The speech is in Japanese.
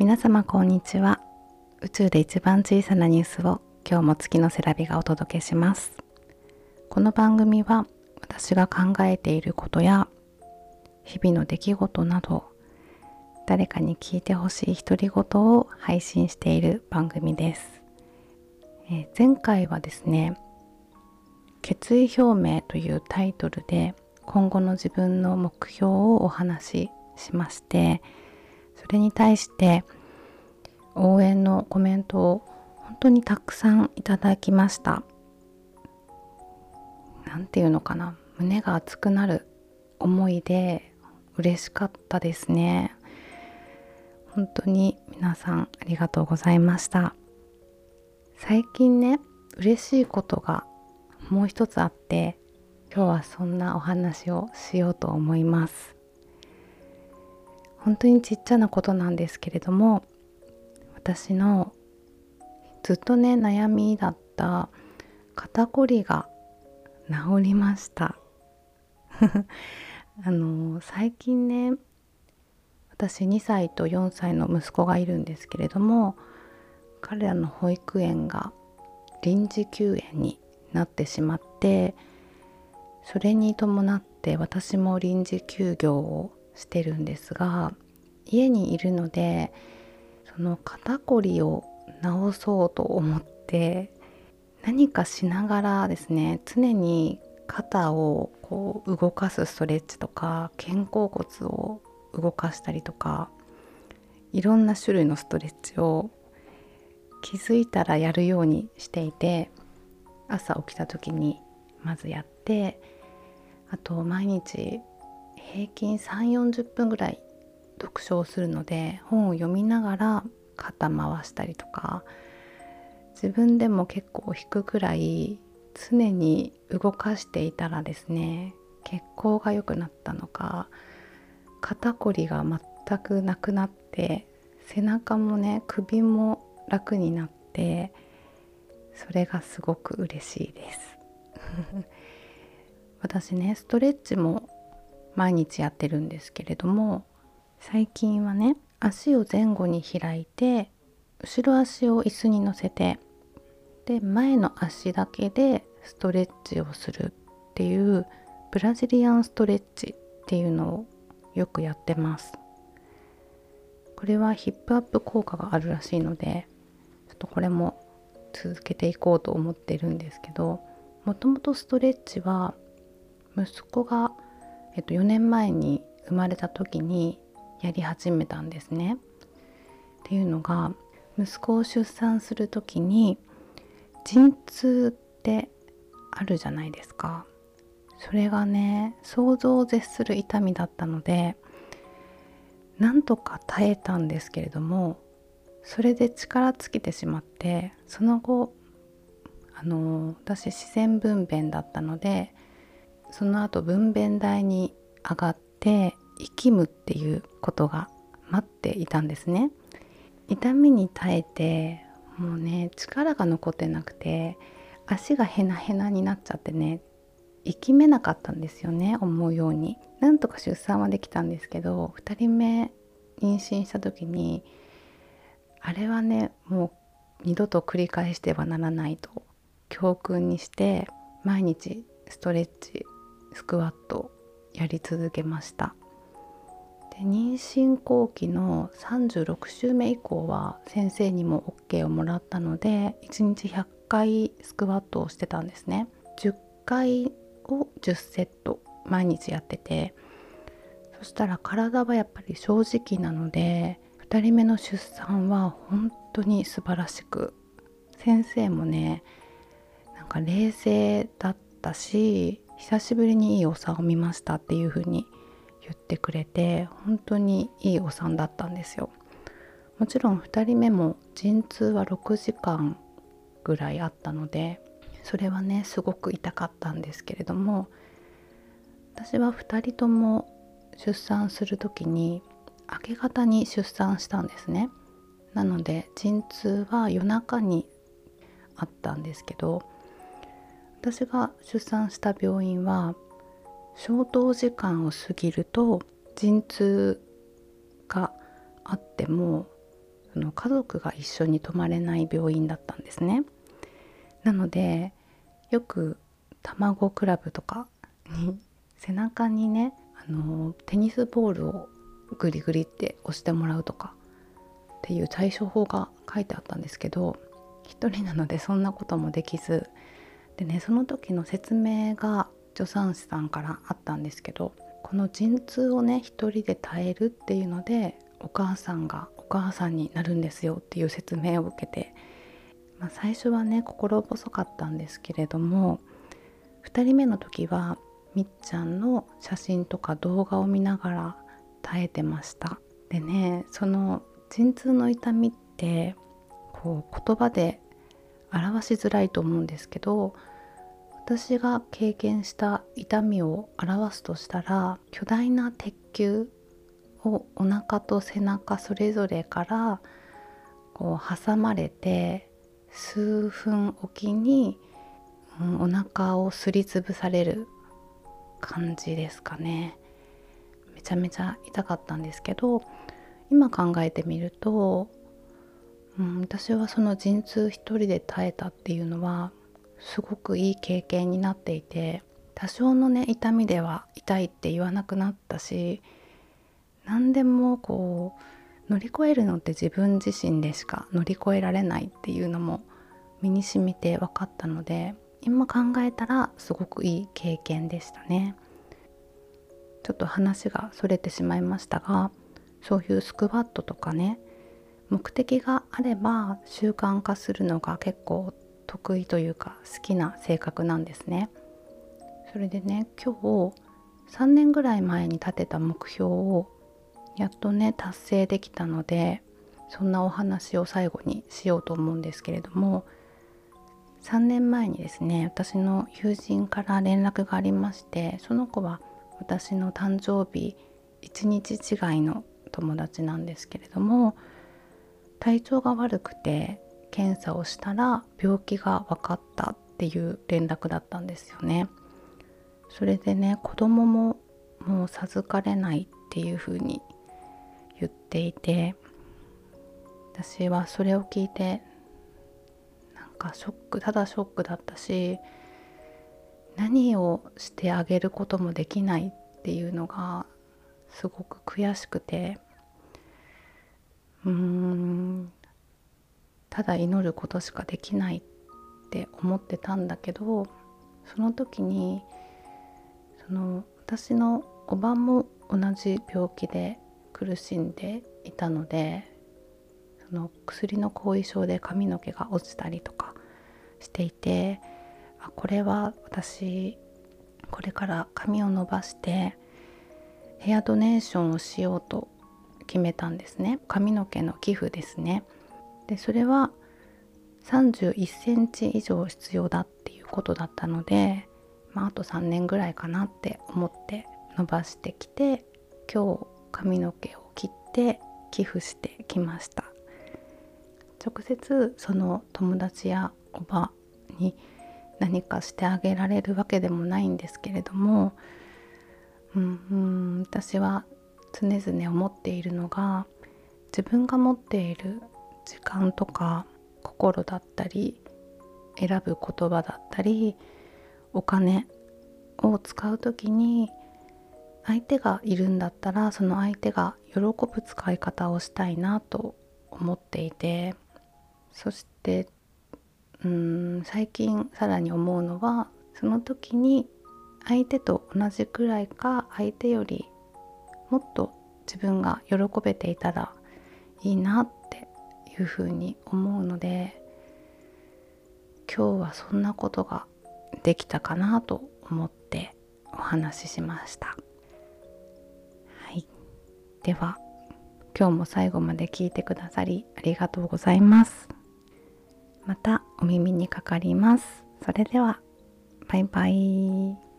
皆様こんにちは。宇宙で一番小さなニュースを今日も月のセラビがお届けします。この番組は私が考えていることや日々の出来事など誰かに聞いてほしい独り言を配信している番組です。前回はですね、決意表明というタイトルで今後の自分の目標をお話ししまして、それに対して応援のコメントを本当にたくさんいただきました。なんていうのかな、胸が熱くなる思いで嬉しかったですね。本当に皆さんありがとうございました。最近ね、嬉しいことがもう一つあって、今日はそんなお話をしようと思います。本当にちっちゃなことなんですけれども、私のずっとね悩みだった肩こりが治りました。最近ね、私2歳と4歳の息子がいるんですけれども、彼らの保育園が臨時休園になってしまって、それに伴って私も臨時休業をしてるんですが、家にいるのでその肩こりを治そうと思って何かしながらですね、常に肩をこう動かすストレッチとか肩甲骨を動かしたりとか、いろんな種類のストレッチを気づいたらやるようにしていて、朝起きた時にまずやって、あと毎日平均 3,40 分ぐらい読書をするので、本を読みながら肩回したりとか、自分でも結構引くくらい常に動かしていたらですね、血行が良くなったのか肩こりが全くなくなって、背中もね首も楽になって、それがすごく嬉しいです。私ね、ストレッチも毎日やってるんですけれども、最近はね、足を前後に開いて後ろ足を椅子に乗せて、で前の足だけでストレッチをするっていうブラジリアンストレッチっていうのをよくやってます。これはヒップアップ効果があるらしいので、ちょっとこれも続けていこうと思ってるんですけど、もともとストレッチは息子が、4年前に生まれた時にやり始めたんですね。っていうのが、息子を出産する時に陣痛ってあるじゃないですか。それがね、想像を絶する痛みだったので、なんとか耐えたんですけれども、それで力尽きてしまって、その後私自然分娩だったので、その後分娩台に上がって息むっていうことが待っていたんですね。痛みに耐えて、もうね力が残ってなくて、足がヘナヘナになっちゃってね、息めなかったんですよね、思うように。なんとか出産はできたんですけど、2人目妊娠した時に、あれはねもう二度と繰り返してはならないと教訓にして、毎日ストレッチ、スクワットやり続けました。で、妊娠後期の36週目以降は先生にも OK をもらったので、1日100回スクワットをしてたんですね。10回を10セット毎日やってて、そしたら体はやっぱり正直なので、2人目の出産は本当に素晴らしく、先生もねなんか冷静だったし、久しぶりにいいお産を見ましたっていう風に言ってくれて、本当にいいお産だったんですよ。もちろん2人目も陣痛は6時間ぐらいあったので、それはねすごく痛かったんですけれども、私は2人とも出産する時に明け方に出産したんですね。なので陣痛は夜中にあったんですけど、私が出産した病院は消灯時間を過ぎると陣痛があっても家族が一緒に泊まれない病院だったんですね。なのでよく卵クラブとかに背中にねテニスボールをグリグリって押してもらうとかっていう対処法が書いてあったんですけど、一人なのでそんなこともできずでね、その時の説明が助産師さんからあったんですけど、この陣痛をね一人で耐えるっていうのでお母さんがお母さんになるんですよっていう説明を受けて、最初はね心細かったんですけれども、2人目の時はみっちゃんの写真とか動画を見ながら耐えてました。でね、その陣痛の痛みってこう言葉で表しづらいと思うんですけど、私が経験した痛みを表すとしたら、巨大な鉄球をお腹と背中それぞれからこう挟まれて数分おきにお腹をすりつぶされる感じですかね。めちゃめちゃ痛かったんですけど、今考えてみると、私はその陣痛一人で耐えたっていうのはすごくいい経験になっていて、多少のね痛みでは痛いって言わなくなったし、何でもこう乗り越えるのって自分自身でしか乗り越えられないっていうのも身に染みて分かったので、今考えたらすごくいい経験でしたね。ちょっと話がそれてしまいましたが、そういうスクワットとかね、目的があれば習慣化するのが結構得意というか好きな性格なんですね。それでね、今日3年ぐらい前に立てた目標をやっとね達成できたので、そんなお話を最後にしようと思うんですけれども、3年前にですね、私の友人から連絡がありまして、その子は私の誕生日1日違いの友達なんですけれども、体調が悪くて検査をしたら病気が分かったっていう連絡だったんですよね。それでね、子供ももう授かれないっていうふうに言っていて、私はそれを聞いてショックだったし、何をしてあげることもできないっていうのがすごく悔しくて、ただ祈ることしかできないって思ってたんだけど、その時に私のおばも同じ病気で苦しんでいたので、薬の後遺症で髪の毛が落ちたりとかしていて、これは私これから髪を伸ばしてヘアドネーションをしようと決めたんですね。髪の毛の寄付ですね。でそれは31センチ以上必要だっていうことだったので、あと3年ぐらいかなって思って伸ばしてきて、今日髪の毛を切って寄付してきました。直接その友達やおばに何かしてあげられるわけでもないんですけれども、私は常々思っているのが、自分が持っている時間とか心だったり、選ぶ言葉だったり、お金を使う時に相手がいるんだったら、その相手が喜ぶ使い方をしたいなと思っていて、そして最近さらに思うのは、その時に相手と同じくらいか相手よりもっと自分が喜べていたらいいなっていうふうに思うので、今日はそんなことができたかなと思ってお話ししました。はい、では今日も最後まで聞いてくださりありがとうございます。またお耳にかかります。それでは、バイバイ。